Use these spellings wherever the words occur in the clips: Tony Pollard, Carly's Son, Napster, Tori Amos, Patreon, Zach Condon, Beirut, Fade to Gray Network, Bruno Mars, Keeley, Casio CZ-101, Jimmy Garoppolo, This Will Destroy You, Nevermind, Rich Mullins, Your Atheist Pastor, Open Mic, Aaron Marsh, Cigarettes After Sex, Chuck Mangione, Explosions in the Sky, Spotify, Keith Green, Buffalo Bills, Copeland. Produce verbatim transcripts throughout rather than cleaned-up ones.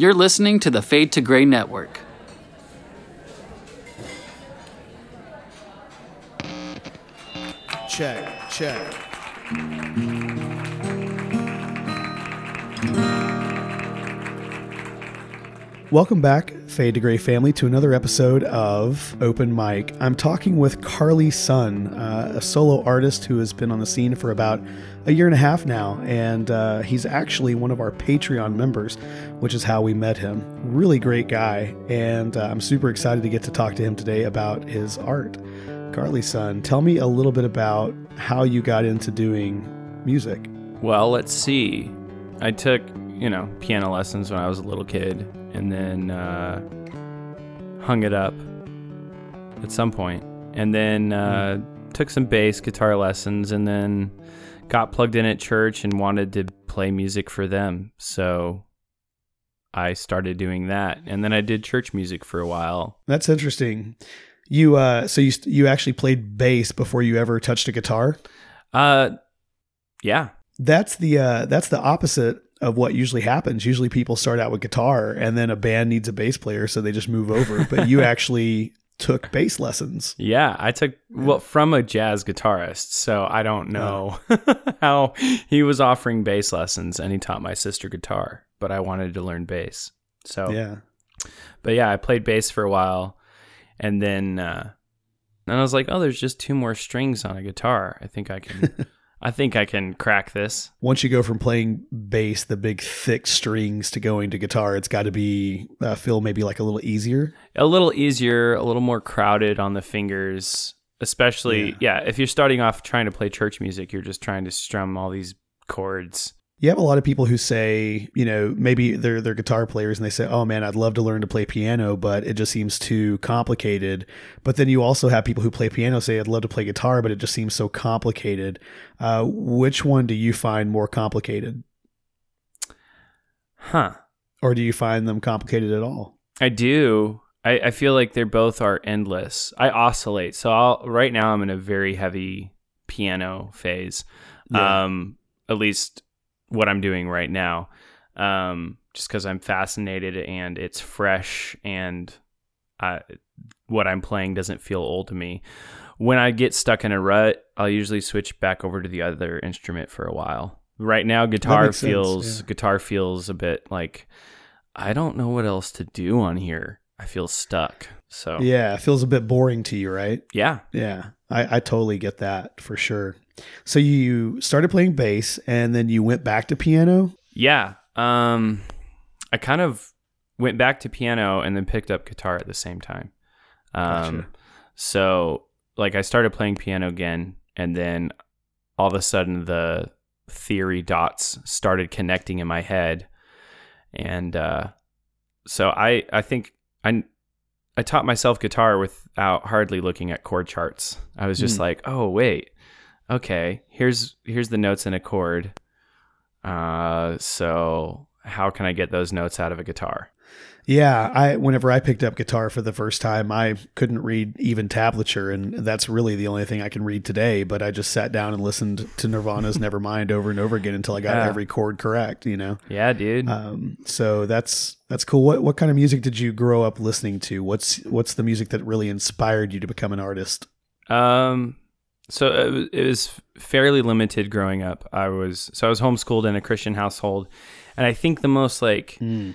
You're listening to the Fade to Gray Network. Check, check. Welcome back, Fade to Gray family, to another episode of Open Mic. I'm talking with Carly's Son, uh, a solo artist who has been on the scene for about a year and a half now, and uh, he's actually one of our Patreon members, which is how we met him. Really great guy, and uh, I'm super excited to get to talk to him today about his art. Carly's Son, tell me a little bit about how you got into doing music. Well, let's see. I took, you know, piano lessons when I was a little kid, and then uh, hung it up at some point, and then uh, mm. took some bass guitar lessons, and then got plugged in at church and wanted to play music for them. So I started doing that, and then I did church music for a while. That's interesting. You uh, so you you actually played bass before you ever touched a guitar? Uh, yeah. That's the uh, that's the opposite of what usually happens. Usually people start out with guitar, and then a band needs a bass player, so they just move over. But you actually took bass lessons. Yeah, I took well from a jazz guitarist, so I don't know yeah. how he was offering bass lessons, and he taught my sister guitar, but I wanted to learn bass. So yeah, but yeah, I played bass for a while. And then uh, and I was like, oh, there's just two more strings on a guitar. I think I can I think I can crack this. Once you go from playing bass, the big thick strings, to going to guitar, it's got to be uh, feel maybe like a little easier. A little easier, a little more crowded on the fingers, especially yeah, yeah if you're starting off trying to play church music, you're just trying to strum all these chords. You have a lot of people who say, you know, maybe they're, they're guitar players, and they say, oh man, I'd love to learn to play piano, but it just seems too complicated. But then you also have people who play piano say, I'd love to play guitar, but it just seems so complicated. Uh, which one do you find more complicated? Huh. Or do you find them complicated at all? I do. I, I feel like they both are endless. I oscillate. So I'll, right now I'm in a very heavy piano phase, yeah. um, at least... what I'm doing right now, um, just because I'm fascinated and it's fresh, and I, what I'm playing doesn't feel old to me. When I get stuck in a rut, I'll usually switch back over to the other instrument for a while. Right now, guitar feels sense, yeah. guitar feels a bit like, I don't know what else to do on here. I feel stuck. So yeah, it feels a bit boring to you, right? Yeah. Yeah, I, I totally get that for sure. So you started playing bass, and then you went back to piano? Yeah. Um, I kind of went back to piano and then picked up guitar at the same time. Um, gotcha. So like I started playing piano again, and then all of a sudden the theory dots started connecting in my head. And uh, so I, I think I... I taught myself guitar without hardly looking at chord charts. I was just mm. like, oh, wait, okay, here's here's the notes in a chord. Uh, so how can I get those notes out of a guitar? Yeah, I whenever I picked up guitar for the first time, I couldn't read even tablature, and that's really the only thing I can read today. But I just sat down and listened to Nirvana's Nevermind over and over again until I got yeah. every chord correct, you know? Yeah, dude. Um, so that's that's cool. What what kind of music did you grow up listening to? What's what's the music that really inspired you to become an artist? Um, so it, it was fairly limited growing up. I was so I was homeschooled in a Christian household, and I think the most like. Mm.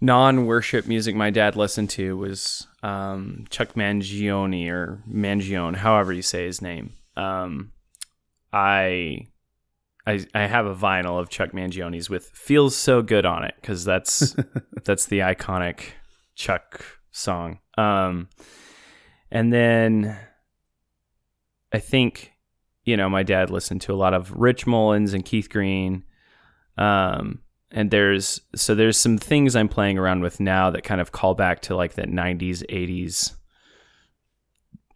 non-worship music my dad listened to was um, Chuck Mangione or Mangione, however you say his name. Um, I, I I have a vinyl of Chuck Mangione's with "Feels So Good" on it, because that's that's the iconic Chuck song. Um, and then I think you know my dad listened to a lot of Rich Mullins and Keith Green. Um, And there's so there's some things I'm playing around with now that kind of call back to like that nineties, eighties,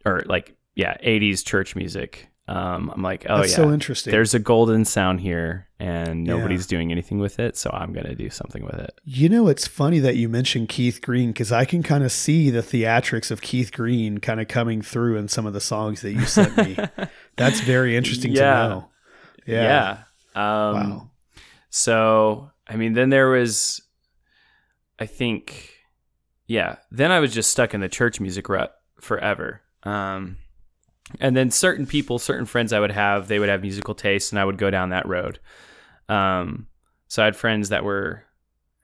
or like yeah, eighties church music. Um, I'm like, oh That's yeah, so interesting. There's a golden sound here, and nobody's yeah. doing anything with it, so I'm gonna do something with it. You know, it's funny that you mentioned Keith Green, because I can kind of see the theatrics of Keith Green kind of coming through in some of the songs that you sent me. That's very interesting yeah. to know. Yeah. yeah. Um, wow. So. I mean, then there was, I think, yeah, then I was just stuck in the church music rut forever. Um, and then certain people, certain friends I would have, they would have musical tastes, and I would go down that road. Um, so I had friends that were,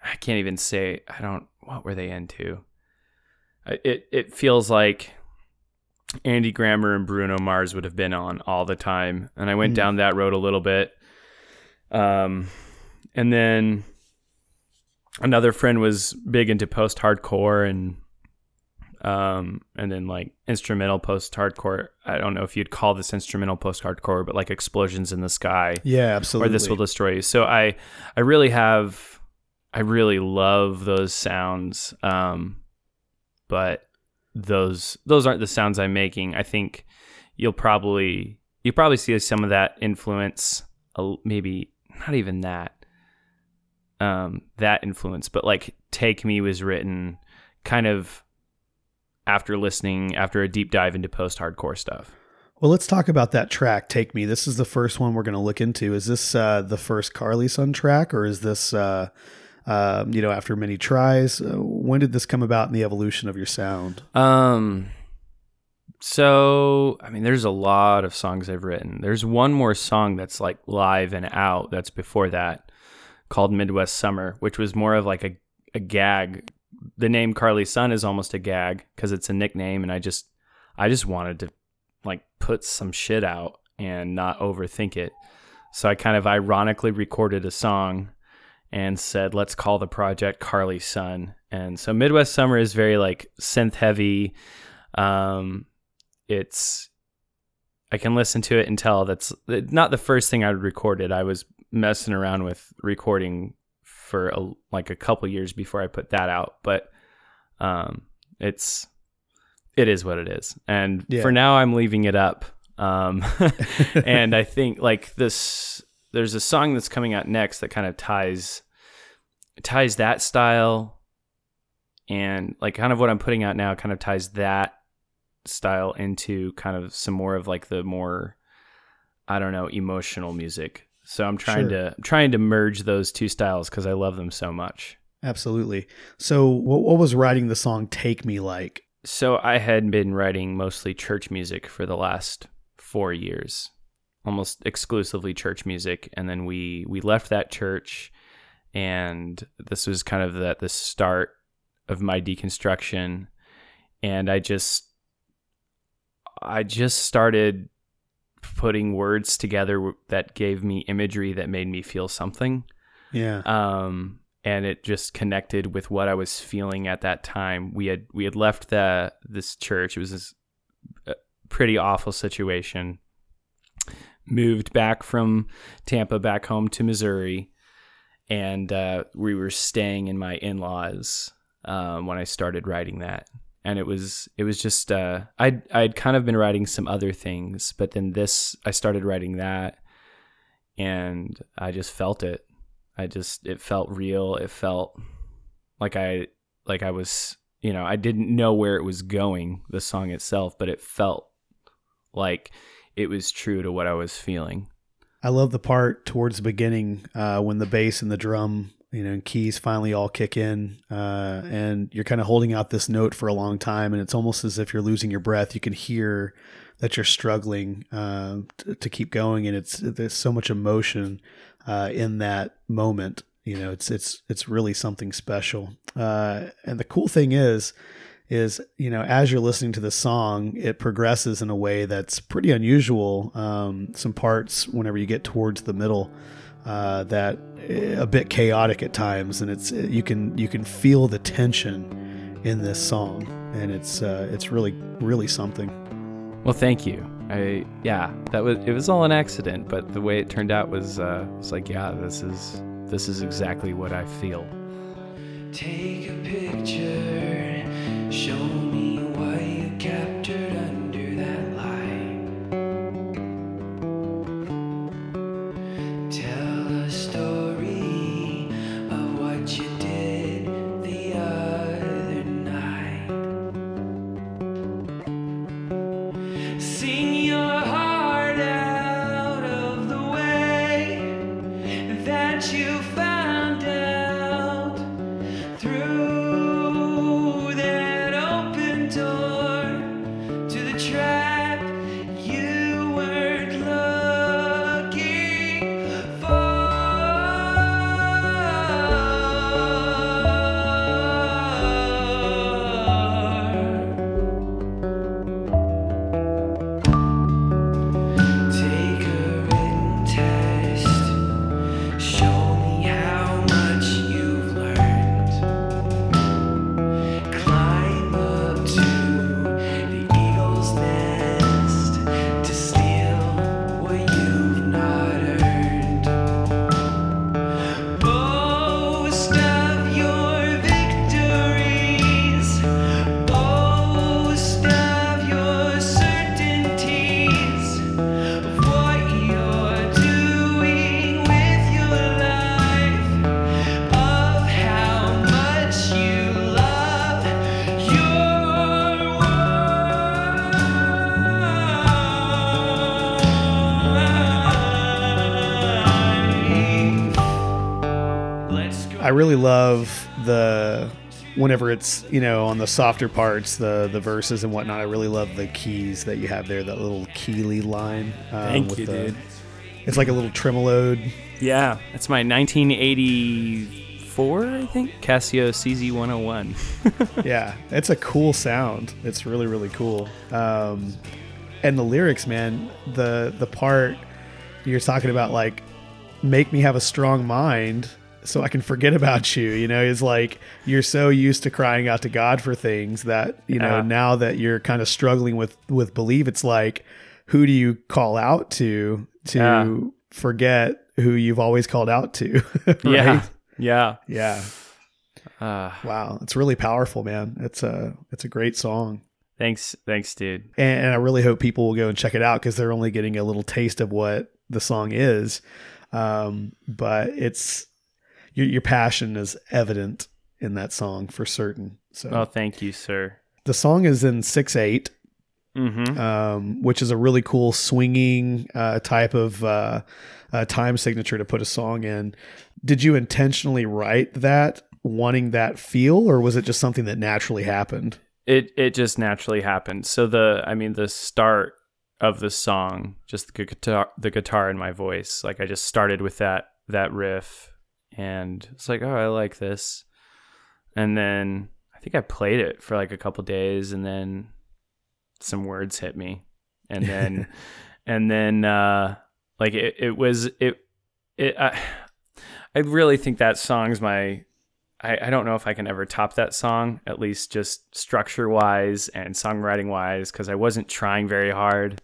I can't even say, I don't, what were they into? It it feels like Andy Grammer and Bruno Mars would have been on all the time. And I went mm. down that road a little bit. Um, and then another friend was big into post-hardcore and, um, and then like instrumental post-hardcore. I don't know if you'd call this instrumental post-hardcore, but like Explosions in the Sky. Yeah, absolutely. Or This Will Destroy You. So I, I really have, I really love those sounds. Um, but those, those aren't the sounds I'm making. I think you'll probably, you'll probably see some of that influence, uh, maybe not even that, um, that influence, but like Take Me was written kind of after listening, after a deep dive into post-hardcore stuff. Well, let's talk about that track, Take Me. This is the first one we're going to look into. Is this, uh, the first Carly's Son track, or is this, uh, Um, you know, after many tries? Uh, when did this come about in the evolution of your sound? Um, so, I mean, there's a lot of songs I've written. There's one more song that's like live and out that's before that, called Midwest Summer, which was more of like a, a gag. The name Carly's Son is almost a gag because it's a nickname, and I just, I just wanted to like put some shit out and not overthink it. So I kind of ironically recorded a song and said, let's call the project Carly's Son. And so Midwest Summer is very like synth heavy. Um, it's, I can listen to it and tell that's not the first thing I recorded. I was messing around with recording for a, like a couple years before I put that out. But um, it's, it is what it is. And yeah. for now I'm leaving it up. Um, and I think like this, there's a song that's coming out next that kind of ties ties that style, and like kind of what I'm putting out now kind of ties that style into kind of some more of like the more, I don't know, emotional music. So I'm trying sure. to I'm trying to merge those two styles because I love them so much. Absolutely. So what, what was writing the song Take Me like? So I had been writing mostly church music for the last four years. Almost exclusively church music. And then we, we left that church, and this was kind of the, the start of my deconstruction. And I just, I just started putting words together that gave me imagery that made me feel something. Yeah. Um, and it just connected with what I was feeling at that time. We had, we had left the, this church. It was this pretty awful situation. Moved back from Tampa back home to Missouri, and uh, we were staying in my in-laws um, when I started writing that. And it was it was just uh, I I'd kind of been writing some other things, but then this I started writing that, and I just felt it. I just it felt real. It felt like I like I was you know I didn't know where it was going, the song itself, but it felt like it was true to what I was feeling. I love the part towards the beginning uh, when the bass and the drum, you know, and keys finally all kick in, uh, and you're kind of holding out this note for a long time, and it's almost as if you're losing your breath. You can hear that you're struggling uh, t- to keep going, and it's there's so much emotion uh, in that moment. You know, it's it's it's really something special. Uh, and the cool thing is. is, you know, as you're listening to the song, it progresses in a way that's pretty unusual. Um, some parts, whenever you get towards the middle, uh, that uh, a bit chaotic at times, and it's you can you can feel the tension in this song, and it's uh, it's really really something. Well, thank you. I yeah, that was it was all an accident, but the way it turned out was uh, it's like yeah, this is this is exactly what I feel. Take a picture. Show me why you captured under that lie. Tell a story of what you did the other night. Sing your heart out of the way that you found out through I really love the, whenever it's, you know, on the softer parts, the the verses and whatnot, I really love the keys that you have there, that little Keeley line. Um, Thank with you, the, dude. It's like a little tremoloed. Yeah, it's my nineteen eighty-four, I think, Casio C Z one oh one. Yeah, it's a cool sound. It's really, really cool. Um, and the lyrics, man, the the part you're talking about, like, make me have a strong mind so I can forget about you, you know, is like, you're so used to crying out to God for things that, you know, yeah. now that you're kind of struggling with, with belief, it's like, who do you call out to, to yeah. forget who you've always called out to? Right? Yeah. Yeah. Yeah. Uh, wow. It's really powerful, man. It's a, it's a great song. Thanks. Thanks, dude. And, and I really hope people will go and check it out, 'cause they're only getting a little taste of what the song is. Um, but it's, Your, your passion is evident in that song for certain. So, oh, thank you, sir. The song is in six eight, mm-hmm. um, which is a really cool swinging uh, type of uh, uh, time signature to put a song in. Did you intentionally write that, wanting that feel, or was it just something that naturally happened? It it just naturally happened. So the, I mean, the start of the song, just the guitar, the guitar in my voice, like I just started with that that riff. And it's like, oh, I like this. And then I think I played it for like a couple days, and then some words hit me. And then, and then, uh, like it, it was, it, it, I, I really think that song's my, I, I don't know if I can ever top that song, at least just structure wise and songwriting wise, 'cause I wasn't trying very hard.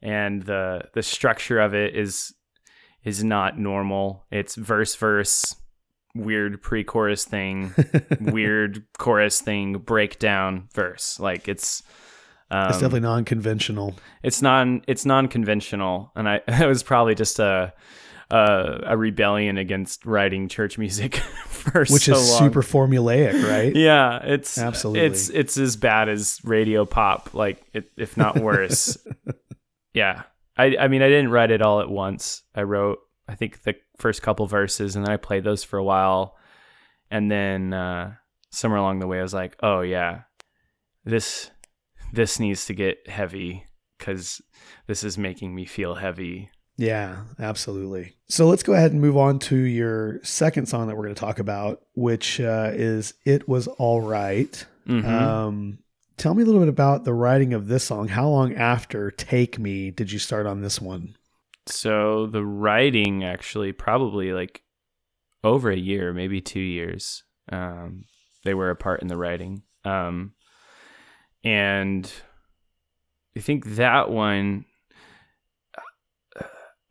And the, the structure of it is, is not normal. It's verse, verse, weird pre-chorus thing, weird chorus thing, breakdown, verse. Like it's, um, it's definitely non-conventional. It's non, it's non-conventional, and I it was probably just a, a a rebellion against writing church music for Which so long. Which is super formulaic, right? Yeah, it's absolutely it's it's as bad as radio pop, like it, if not worse. Yeah. I, I mean, I didn't write it all at once. I wrote, I think, the first couple verses, and then I played those for a while. And then uh, somewhere along the way, I was like, oh, yeah, this this needs to get heavy, because this is making me feel heavy. Yeah, absolutely. So let's go ahead and move on to your second song that we're going to talk about, which uh, is It Was All Right. Mm-hmm. Um Tell me a little bit about the writing of this song. How long after Take Me did you start on this one? So the writing, actually, probably like over a year, maybe two years. Um, they were a part in the writing. Um, and I think that one,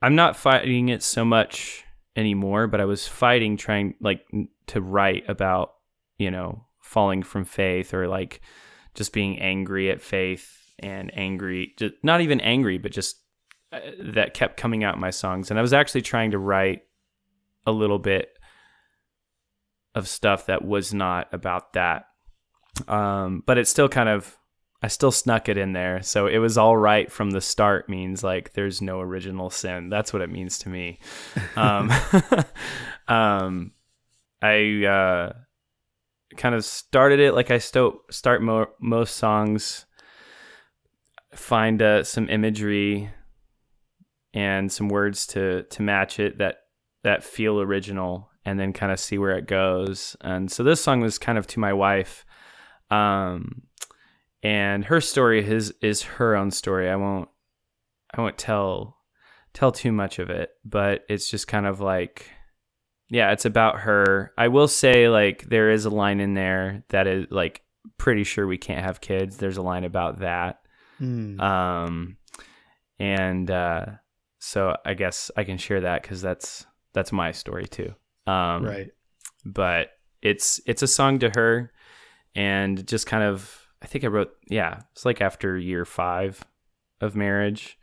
I'm not fighting it so much anymore, but I was fighting trying like to write about, you know, falling from faith, or like, just being angry at faith and angry, just not even angry, but just uh, that kept coming out in my songs. And I was actually trying to write a little bit of stuff that was not about that. Um, but it still kind of, I still snuck it in there. So it was all right from the start means like there's no original sin. That's what it means to me. Um, um, I, uh, kind of started it like I st- start mo- most songs, find uh, some imagery and some words to to match it that that feel original, and then kind of see where it goes. And so this song was kind of to my wife, um and her story is is her own story. I won't I won't tell tell too much of it, but it's just kind of like, yeah, it's about her. I will say, like, there is a line in there that is, like, pretty sure we can't have kids. There's a line about that. Mm. Um, and uh, so I guess I can share that because that's that's my story, too. Um, right. But it's it's a song to her, and just kind of, I think I wrote, yeah, it's like after year five of marriage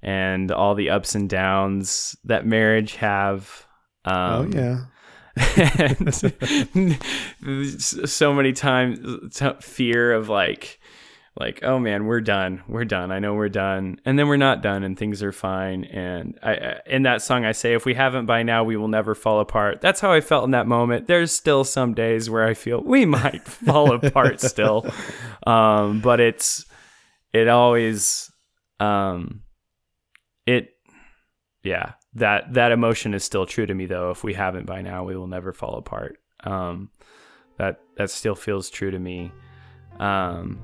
and all the ups and downs that marriage have. Um, oh yeah. And so many times, fear of like, like, oh man, we're done. We're done. I know we're done. And then we're not done and things are fine. And I, in that song, I say, if we haven't by now, we will never fall apart. That's how I felt in that moment. There's still some days where I feel we might fall apart still. Um, but it's, it always, um, it, yeah, that, that emotion is still true to me though. If we haven't by now, we will never fall apart. Um, that, that still feels true to me. Um,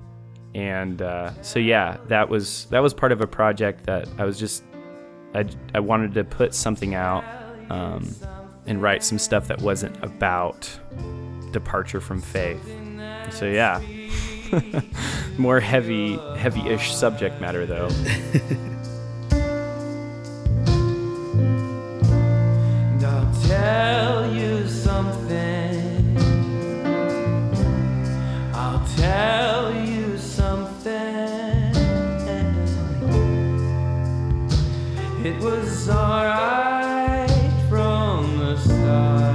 And uh, so, yeah, that was that was part of a project that I was just I, I wanted to put something out um, and write some stuff that wasn't about departure from faith. So, yeah, more heavy, heavy-ish subject matter, though. And I'll tell you something. I'll tell you. It was alright from the start.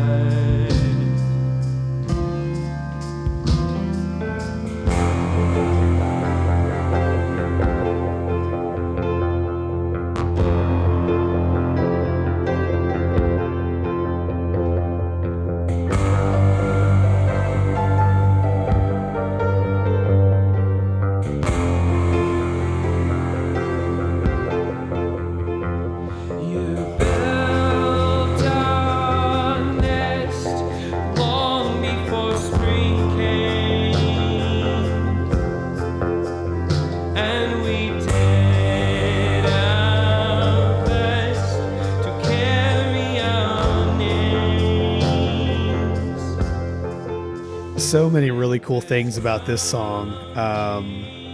So many really cool things about this song. Um,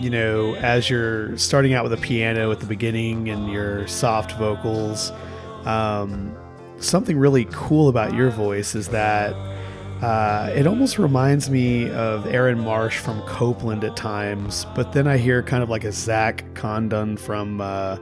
you know, as you're starting out with a piano at the beginning and your soft vocals, um, something really cool about your voice is that uh, it almost reminds me of Aaron Marsh from Copeland at times, but then I hear kind of like a Zach Condon from uh,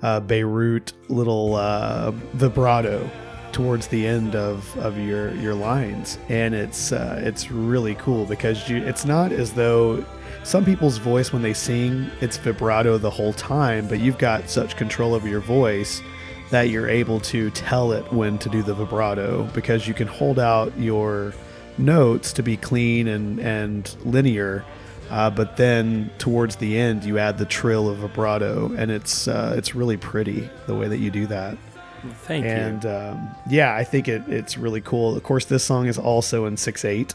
uh, Beirut little uh, vibrato towards the end of, of your, your lines. And it's, uh, it's really cool because you, it's not as though some people's voice, when they sing, it's vibrato the whole time, but you've got such control over your voice that you're able to tell it when to do the vibrato because you can hold out your notes to be clean and, and linear. Uh, but then towards the end, you add the trill of vibrato and it's, uh, it's really pretty the way that you do that. Thank and, you. And um, yeah, I think it, it's really cool. Of course, this song is also in six eight.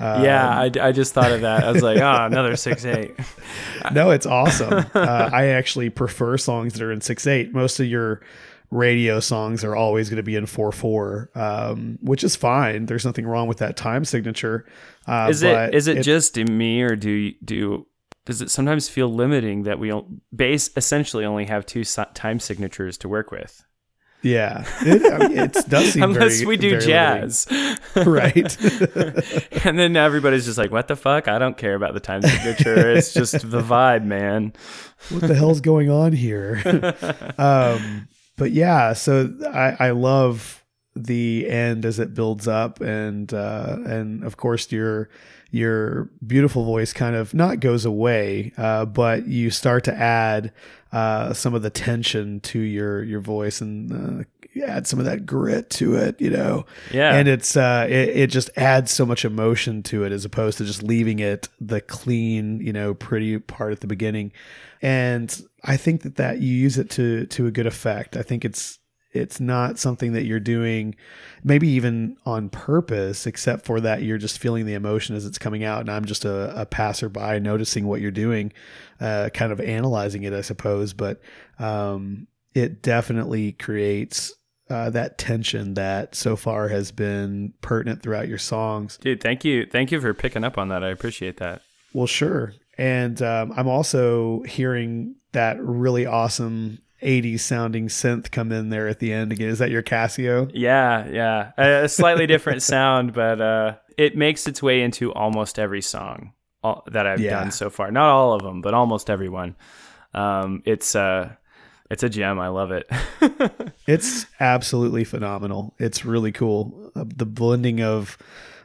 Um, yeah, I, I just thought of that. I was like, oh, another six eight. No, it's awesome. uh, I actually prefer songs that are in six eight. Most of your radio songs are always going to be in four four, um, which is fine. There's nothing wrong with that time signature. Uh, is, but it, is it, it just in me or do you... Do Does it sometimes feel limiting that we base essentially only have two so- time signatures to work with? Yeah, it, I mean, it does seem unless very, we do very jazz, right? And then everybody's just like, "What the fuck? I don't care about the time signature. It's just the vibe, man. What the hell's going on here?" um, but yeah, so I, I love the end as it builds up, and uh, and of course your your beautiful voice kind of not goes away, uh, but you start to add. Uh, some of the tension to your, your voice and uh, add some of that grit to it, you know? Yeah. And it's, uh, it, it just adds so much emotion to it as opposed to just leaving it the clean, you know, pretty part at the beginning. And I think that, that you use it to, to a good effect. I think it's, it's not something that you're doing maybe even on purpose, except for that you're just feeling the emotion as it's coming out. And I'm just a, a passerby noticing what you're doing, uh, kind of analyzing it, I suppose. But um, it definitely creates uh, that tension that so far has been pertinent throughout your songs. Dude, thank you. Thank you for picking up on that. I appreciate that. Well, sure. And um, I'm also hearing that really awesome eighties sounding synth come in there at the end again. Is that your Casio? Yeah, yeah. A, a slightly different sound, but uh, it makes its way into almost every song all, that I've yeah. done so far. Not all of them, but almost everyone. Um, it's uh, it's a gem. I love it. It's absolutely phenomenal. It's really cool. Uh, the blending of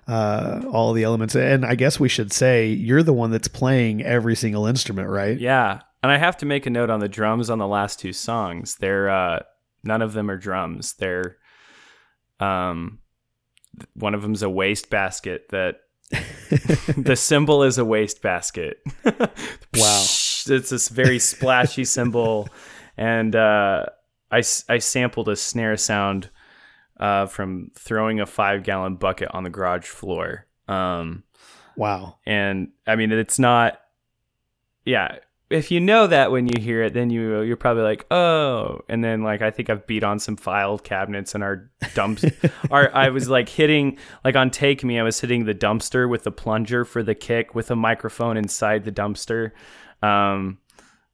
uh, all the elements. And I guess we should say you're the one that's playing every single instrument, right? Yeah. And I have to make a note on the drums on the last two songs. They're, uh, none of them are drums. They're, um, one of them's a wastebasket that the symbol is a wastebasket. Wow. It's this very splashy cymbal. And, uh, I, I sampled a snare sound uh, from throwing a five gallon bucket on the garage floor. Um, wow. And I mean, it's not, yeah. If you know that when you hear it, then you, you're probably like, oh. And then like, I think I've beat on some file cabinets and our dumps. our, I was like hitting, like on Take Me, I was hitting the dumpster with the plunger for the kick with a microphone inside the dumpster. Um,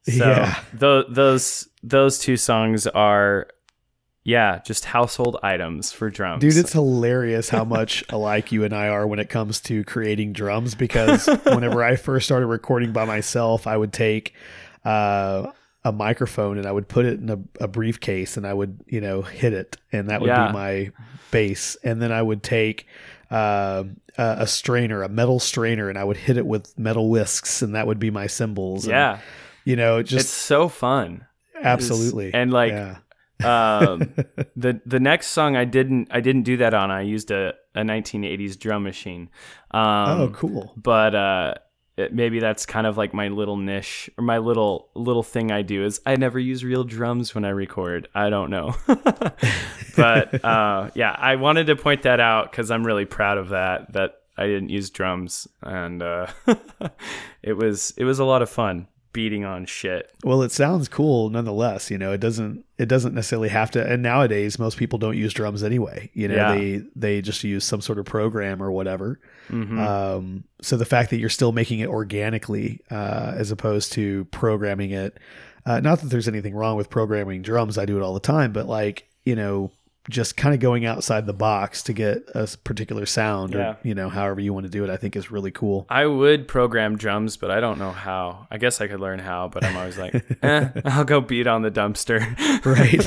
so yeah. th- those, those two songs are, yeah, just household items for drums. Dude, it's hilarious how much alike you and I are when it comes to creating drums, because whenever I first started recording by myself, I would take uh, a microphone and I would put it in a, a briefcase and I would, you know, hit it. And that would yeah. be my bass. And then I would take uh, a, a strainer, a metal strainer, and I would hit it with metal whisks. And that would be my cymbals. Yeah. And, you know, just it's so fun. Absolutely. It's, and like, yeah. um, the, the next song I didn't, I didn't do that on, I used a, a nineteen eighties drum machine. Um, oh, cool. But, uh, it, maybe that's kind of like my little niche or my little, little thing I do is I never use real drums when I record. I don't know. But, uh, yeah, I wanted to point that out cause I'm really proud of that, that I didn't use drums and, uh, it was, it was a lot of fun. Beating on shit. Well, it sounds cool nonetheless, you know. It doesn't it doesn't necessarily have to, and nowadays most people don't use drums anyway, you know. Yeah. they they just use some sort of program or whatever. Mm-hmm. Um so the fact that you're still making it organically uh as opposed to programming it, uh not that there's anything wrong with programming drums, I do it all the time, but like, you know, just kind of going outside the box to get a particular sound. Yeah. Or, you know, however you want to do it, I think is really cool. I would program drums, but I don't know how. I guess I could learn how, but I'm always like, eh, I'll go beat on the dumpster. Right.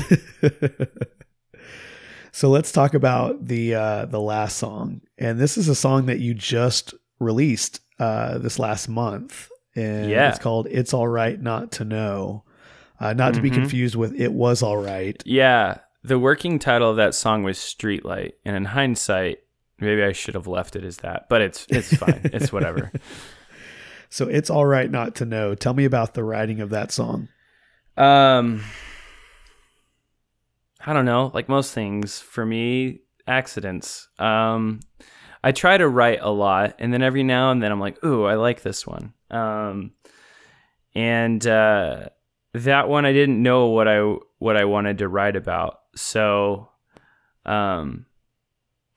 So let's talk about the, uh, the last song. And this is a song that you just released, uh, this last month, and yeah. it's called It's All Right Not to Know, uh, not mm-hmm. to be confused with It Was All Right. Yeah. The working title of that song was Streetlight, and in hindsight, maybe I should have left it as that, but it's it's fine. It's whatever. So It's All Right Not to Know. Tell me about the writing of that song. Um, I don't know. Like most things, for me, accidents. Um, I try to write a lot, and then every now and then I'm like, ooh, I like this one. Um, and uh, that one, I didn't know what I what I wanted to write about. So, um,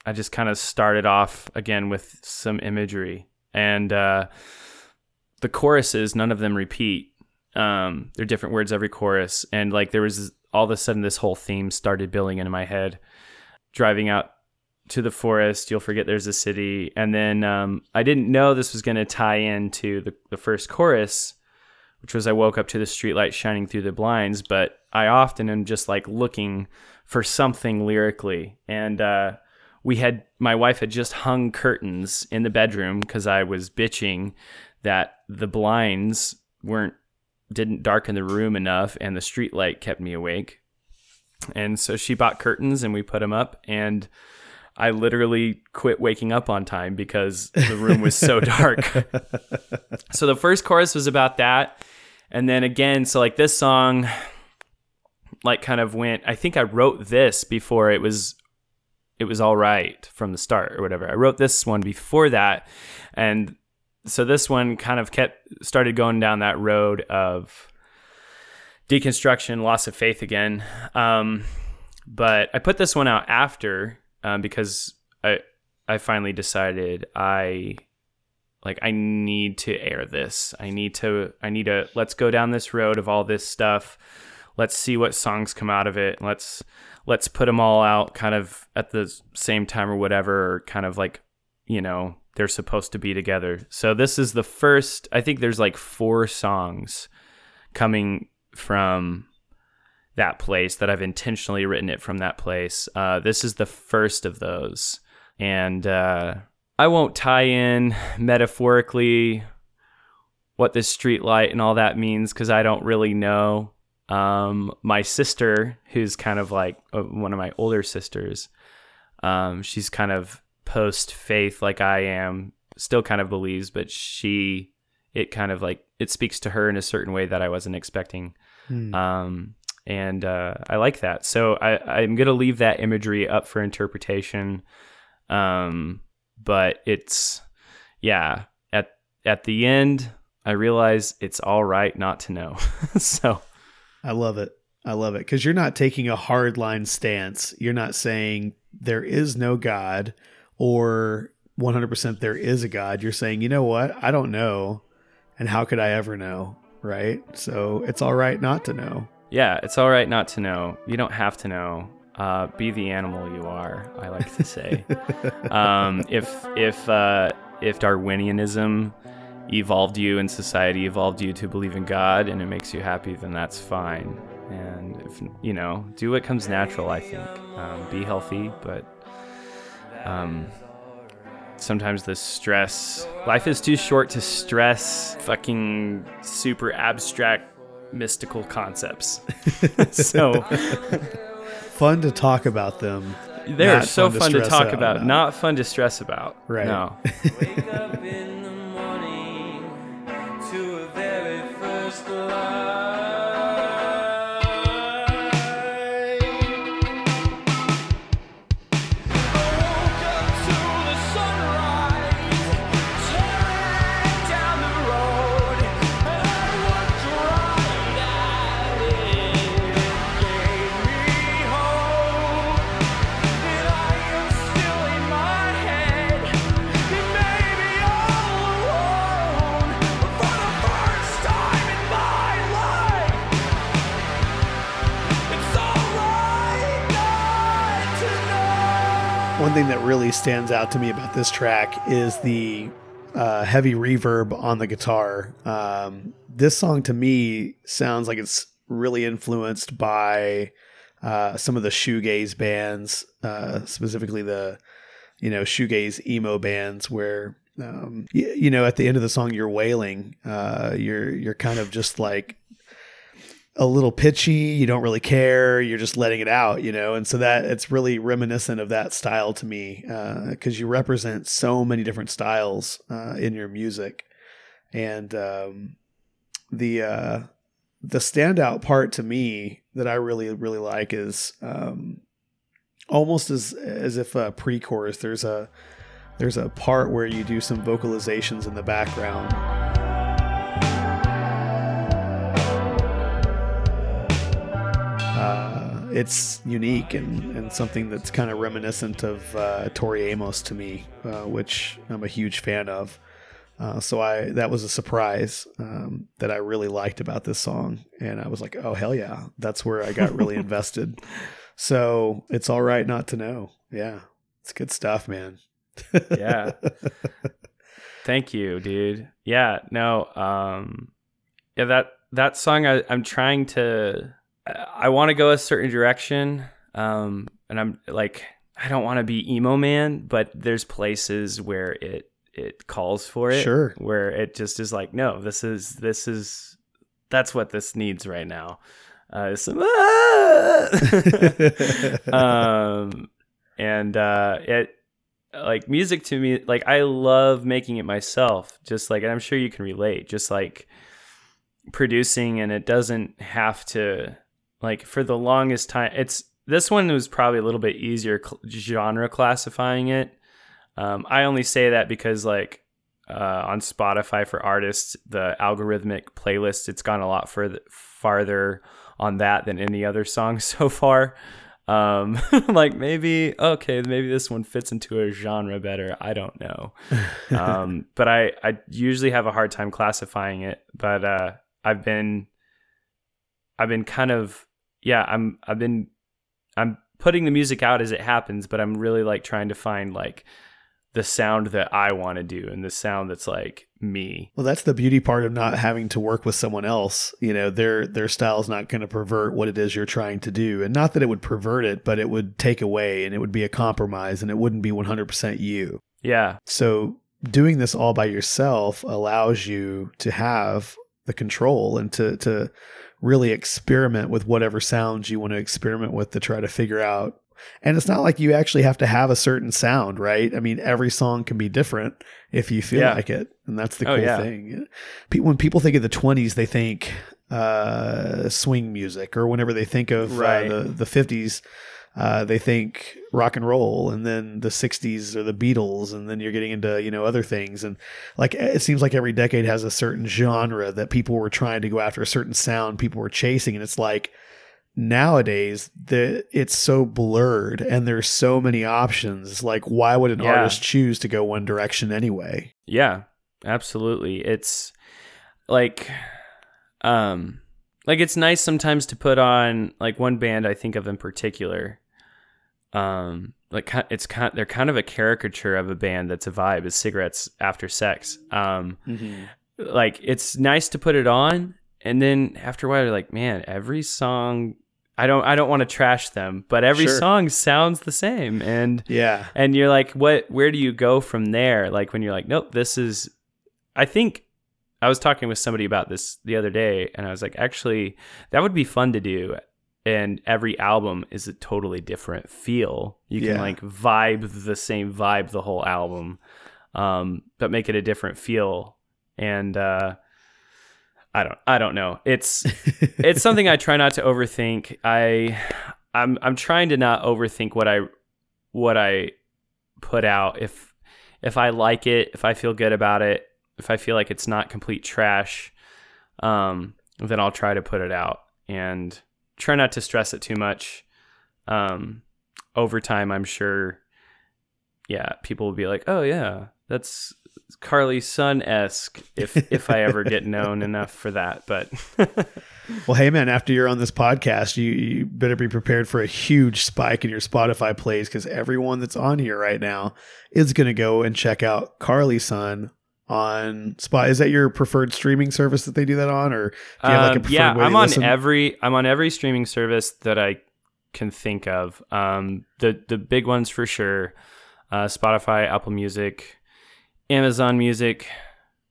I just kind of started off again with some imagery, and, uh, the choruses, none of them repeat. Um, they're different words every chorus. And like, there was all of a sudden this whole theme started building into my head, driving out to the forest. You'll forget there's a city. And then, um, I didn't know this was going to tie into the, the first chorus, which was I woke up to the streetlight shining through the blinds, but I often am just like looking for something lyrically. And uh, we had, my wife had just hung curtains in the bedroom because I was bitching that the blinds weren't, didn't darken the room enough and the streetlight kept me awake. And so she bought curtains and we put them up, and I literally quit waking up on time because the room was so dark. So the first chorus was about that. And then again, so like this song, like kind of went, I think I wrote this before it was, it was all right from the start or whatever. I wrote this one before that. And so this one kind of kept, started going down that road of deconstruction, loss of faith again. Um, but I put this one out after, um, because I, I finally decided I like, I need to air this. I need to, I need to, let's go down this road of all this stuff. Let's see what songs come out of it. Let's let's put them all out kind of at the same time or whatever, or kind of like, you know, they're supposed to be together. So this is the first, I think there's like four songs coming from that place that I've intentionally written it from that place. Uh, this is the first of those. And uh, I won't tie in metaphorically what this street light and all that means, because I don't really know. Um, my sister, who's kind of like uh, one of my older sisters, um, she's kind of post-faith like I am, still kind of believes, but she, it kind of like, it speaks to her in a certain way that I wasn't expecting. Mm. Um, and uh, I like that. So I, I'm going to leave that imagery up for interpretation. Um, but it's, yeah, at at the end, I realize it's all right not to know. So I love it. I love it. Because you're not taking a hard line stance. You're not saying there is no God or one hundred percent there is a God. You're saying, you know what? I don't know. And how could I ever know? Right? So it's all right not to know. Yeah, it's all right not to know. You don't have to know. Uh, be the animal you are, I like to say. um, if if uh, if Darwinianism evolved you and society evolved you to believe in God and it makes you happy, then that's fine. And, if, you know, do what comes natural, I think. Um, be healthy, but um, sometimes the stress... Life is too short to stress fucking super abstract mystical concepts. So... Fun to talk about them. They're so fun to talk about. Not fun to stress about. Right. No. Wake up in the morning to a very first One thing that really stands out to me about this track is the uh, heavy reverb on the guitar. Um, this song to me sounds like it's really influenced by uh, some of the shoegaze bands, uh, specifically the, you know, shoegaze emo bands where, um, you, you know, at the end of the song, you're wailing. Uh, you're, you're kind of just like a little pitchy, you don't really care, you're just letting it out, you know? And so that it's really reminiscent of that style to me, uh, cause you represent so many different styles, uh, in your music. And, um, the, uh, the standout part to me that I really, really like is, um, almost as, as if a pre-chorus, there's a, there's a part where you do some vocalizations in the background. It's unique and, and something that's kind of reminiscent of uh, Tori Amos to me, uh, which I'm a huge fan of. Uh, so I that was a surprise um, that I really liked about this song. And I was like, oh, hell yeah. That's where I got really invested. So it's all right not to know. Yeah, it's good stuff, man. Yeah. Thank you, dude. Yeah, no. Um, yeah, that, that song, I, I'm trying to... I want to go a certain direction, um, and I'm like, I don't want to be emo man, but there's places where it it calls for it, sure. Where it just is like, no, this is this is that's what this needs right now. Uh, some, ah! um, and uh, it like music to me, like I love making it myself. Just like, and I'm sure you can relate. Just like producing, and it doesn't have to. Like for the longest time, it's this one was probably a little bit easier cl- genre classifying it. Um, I only say that because like uh, on Spotify for artists, the algorithmic playlist, it's gone a lot further farther on that than any other song so far. Um, like maybe okay, maybe this one fits into a genre better. I don't know, um, but I I usually have a hard time classifying it. But uh, I've been I've been kind of. Yeah, I'm I've been I'm putting the music out as it happens, but I'm really like trying to find like the sound that I want to do and the sound that's like me. Well, that's the beauty part of not having to work with someone else. You know, their their style is not going to pervert what it is you're trying to do. And not that it would pervert it, but it would take away and it would be a compromise and it wouldn't be one hundred percent you. Yeah. So doing this all by yourself allows you to have the control and to, to really experiment with whatever sounds you want to experiment with to try to figure out. And it's not like you actually have to have a certain sound, right? I mean, every song can be different if you feel yeah. like it. And that's the cool oh, yeah. thing. When people think of the twenties, they think uh, swing music, or whenever they think of right. uh, the, the fifties, uh, they think rock and roll, and then the sixties are the Beatles. And then you're getting into, you know, other things. And like, it seems like every decade has a certain genre that people were trying to go after, a certain sound people were chasing. And it's like, nowadays the it's so blurred and there's so many options. Like, why would an yeah. artist choose to go one direction anyway? Yeah, absolutely. It's like, um, like it's nice sometimes to put on like one band I think of in particular. Um, like it's kind, they're kind of a caricature of a band that's a vibe is Cigarettes After Sex. Um, mm-hmm. Like it's nice to put it on. And then after a while, you're like, man, every song, I don't, I don't want to trash them, but every sure. song sounds the same. And yeah, and you're like, what, where do you go from there? Like when you're like, nope, this is, I think I was talking with somebody about this the other day and I was like, actually, that would be fun to do. And every album is a totally different feel. You can yeah. like vibe the same vibe, the whole album, um, but make it a different feel. And, uh, I don't, I don't know. It's, it's something I try not to overthink. I, I'm, I'm trying to not overthink what I, what I put out. If, if I like it, if I feel good about it, if I feel like it's not complete trash, um, then I'll try to put it out and try not to stress it too much. Um, over time, I'm sure. Yeah. People will be like, oh yeah, that's Carly's Son-esque if if I ever get known enough for that, but well, hey man, after you're on this podcast, you, you better be prepared for a huge spike in your Spotify plays, because everyone that's on here right now is going to go and check out Carly's Son on Spotify. Is that your preferred streaming service that they do that on, or do you have like a preferred um, yeah way I'm on listen? every I'm on every streaming service that I can think of. Um, the the big ones for sure, uh, Spotify, Apple Music, Amazon Music,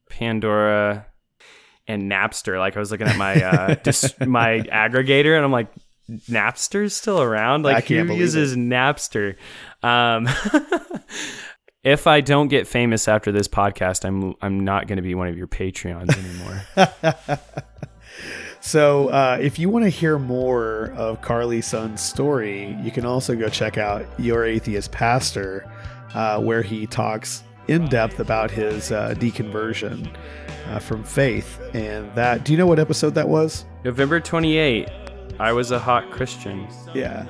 Pandora, and Napster. Like I was looking at my uh, dis- my aggregator, and I'm like, Napster's still around? Like, I can't who uses it. Napster? Um, if I don't get famous after this podcast, I'm I'm not going to be one of your Patreons anymore. So uh, if you want to hear more of Carly's Son's story, you can also go check out Your Atheist Pastor, uh, where he talks in depth about his uh, deconversion uh, from faith. And that, do you know what episode that was? November twenty-eighth. I was a hot Christian. Yeah.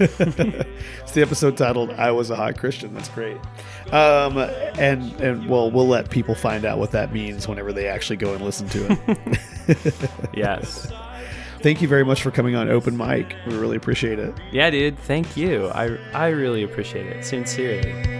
It's the episode titled I Was a Hot Christian. That's great. Um, and, and well, we'll let people find out what that means whenever they actually go and listen to it. Yes. Thank you very much for coming on Open Mic. We really appreciate it. Yeah, dude. Thank you. I, I really appreciate it. Sincerely.